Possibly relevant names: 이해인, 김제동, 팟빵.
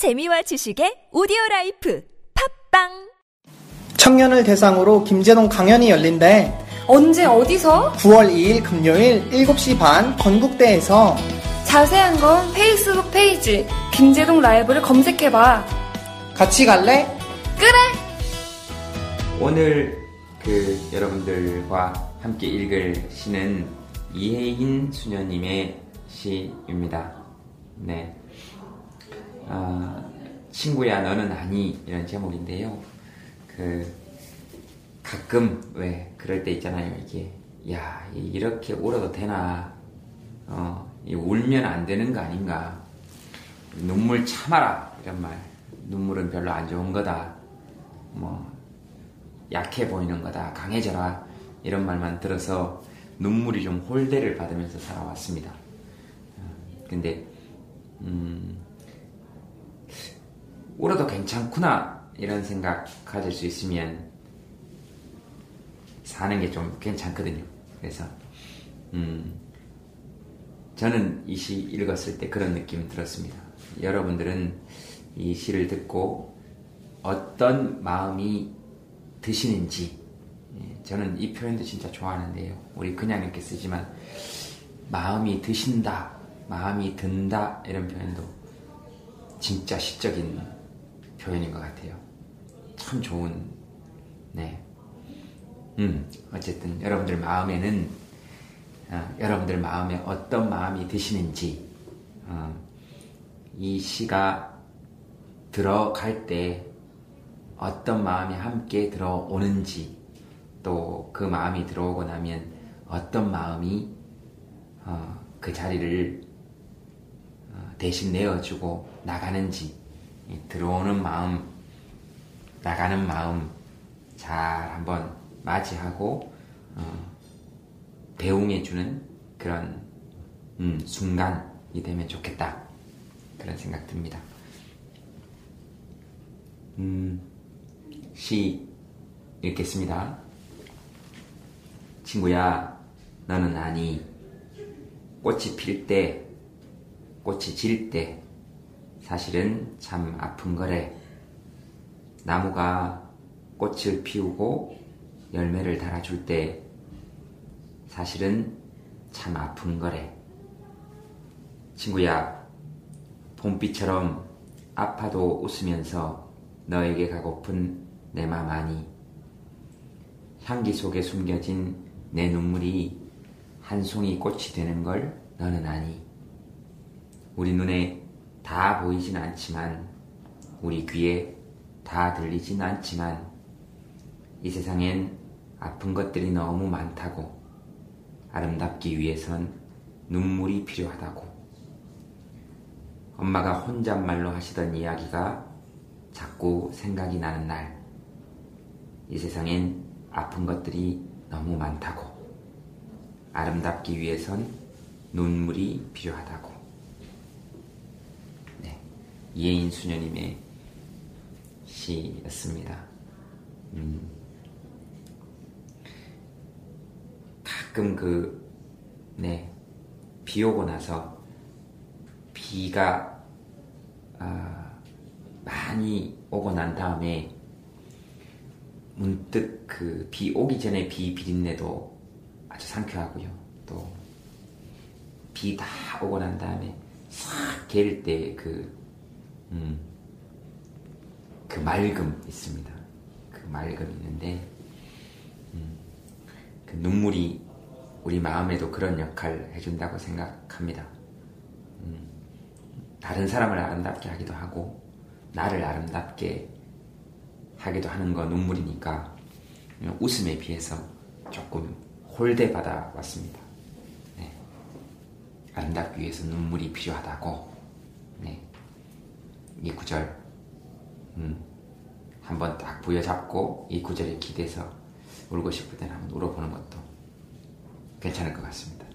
재미와 지식의 오디오라이프 팟빵. 청년을 대상으로 김제동 강연이 열린대. 언제 어디서? 9월 2일 금요일 7시 반 건국대에서. 자세한 건 페이스북 페이지 김제동 라이브를 검색해봐. 같이 갈래? 그래! 오늘 여러분들과 함께 읽을 시는 이해인 수녀님의 시입니다. 네, 친구야 너는 아니, 이런 제목인데요. 가끔 왜 그럴 때 있잖아요. 이게 야, 이렇게 울어도 되나? 울면 안 되는 거 아닌가? 눈물 참아라, 이런 말. 눈물은 별로 안 좋은 거다. 약해 보이는 거다. 강해져라. 이런 말만 들어서 눈물이 좀 홀대를 받으면서 살아왔습니다. 근데 울어도 괜찮구나, 이런 생각 가질 수 있으면 사는 게 좀 괜찮거든요. 그래서 저는 이 시 읽었을 때 그런 느낌이 들었습니다. 여러분들은 이 시를 듣고 어떤 마음이 드시는지. 저는 이 표현도 진짜 좋아하는데요. 우리 그냥 이렇게 쓰지만 마음이 드신다, 마음이 든다, 이런 표현도 진짜 시적인 표현인 것 같아요. 참 좋은. 네. 어쨌든 여러분들 마음에는 여러분들 마음에 어떤 마음이 드시는지, 이 시가 들어갈 때 어떤 마음이 함께 들어오는지, 또 그 마음이 들어오고 나면 어떤 마음이 그 자리를 대신 내어주고 나가는지, 들어오는 마음, 나가는 마음 잘 한번 맞이하고 배웅해주는 그런 순간이 되면 좋겠다, 그런 생각 듭니다. 시 읽겠습니다. 친구야 너는 아니. 꽃이 필 때, 꽃이 질 때 사실은 참 아픈 거래. 나무가 꽃을 피우고 열매를 달아줄 때 사실은 참 아픈 거래. 친구야, 봄비처럼 아파도 웃으면서 너에게 가고픈 내 맘 아니. 향기 속에 숨겨진 내 눈물이 한 송이 꽃이 되는 걸 너는 아니. 우리 눈에 다 보이진 않지만, 우리 귀에 다 들리진 않지만, 이 세상엔 아픈 것들이 너무 많다고, 아름답기 위해선 눈물이 필요하다고. 엄마가 혼잣말로 하시던 이야기가 자꾸 생각이 나는 날, 이 세상엔 아픈 것들이 너무 많다고, 아름답기 위해선 눈물이 필요하다고. 네, 이해인 수녀님의 시였습니다. 가끔 비 오고 나서 비가 많이 오고 난 다음에 문득 비 오기 전에 비 비린내도 아주 상쾌하고요. 또 비 다 오고 난 다음에 싹 개일 때 그 맑음 있습니다. 그 맑음 있는데 그 눈물이 우리 마음에도 그런 역할을 해준다고 생각합니다. 다른 사람을 아름답게 하기도 하고 나를 아름답게 하기도 하는 건 눈물이니까 웃음에 비해서 조금 홀대받아 왔습니다. 네. 아름답기 위해서 눈물이 필요하다고. 네. 이 구절 한번 딱 부여잡고 이 구절에 기대서 울고 싶을 때는 한번 울어보는 것도 괜찮을 것 같습니다.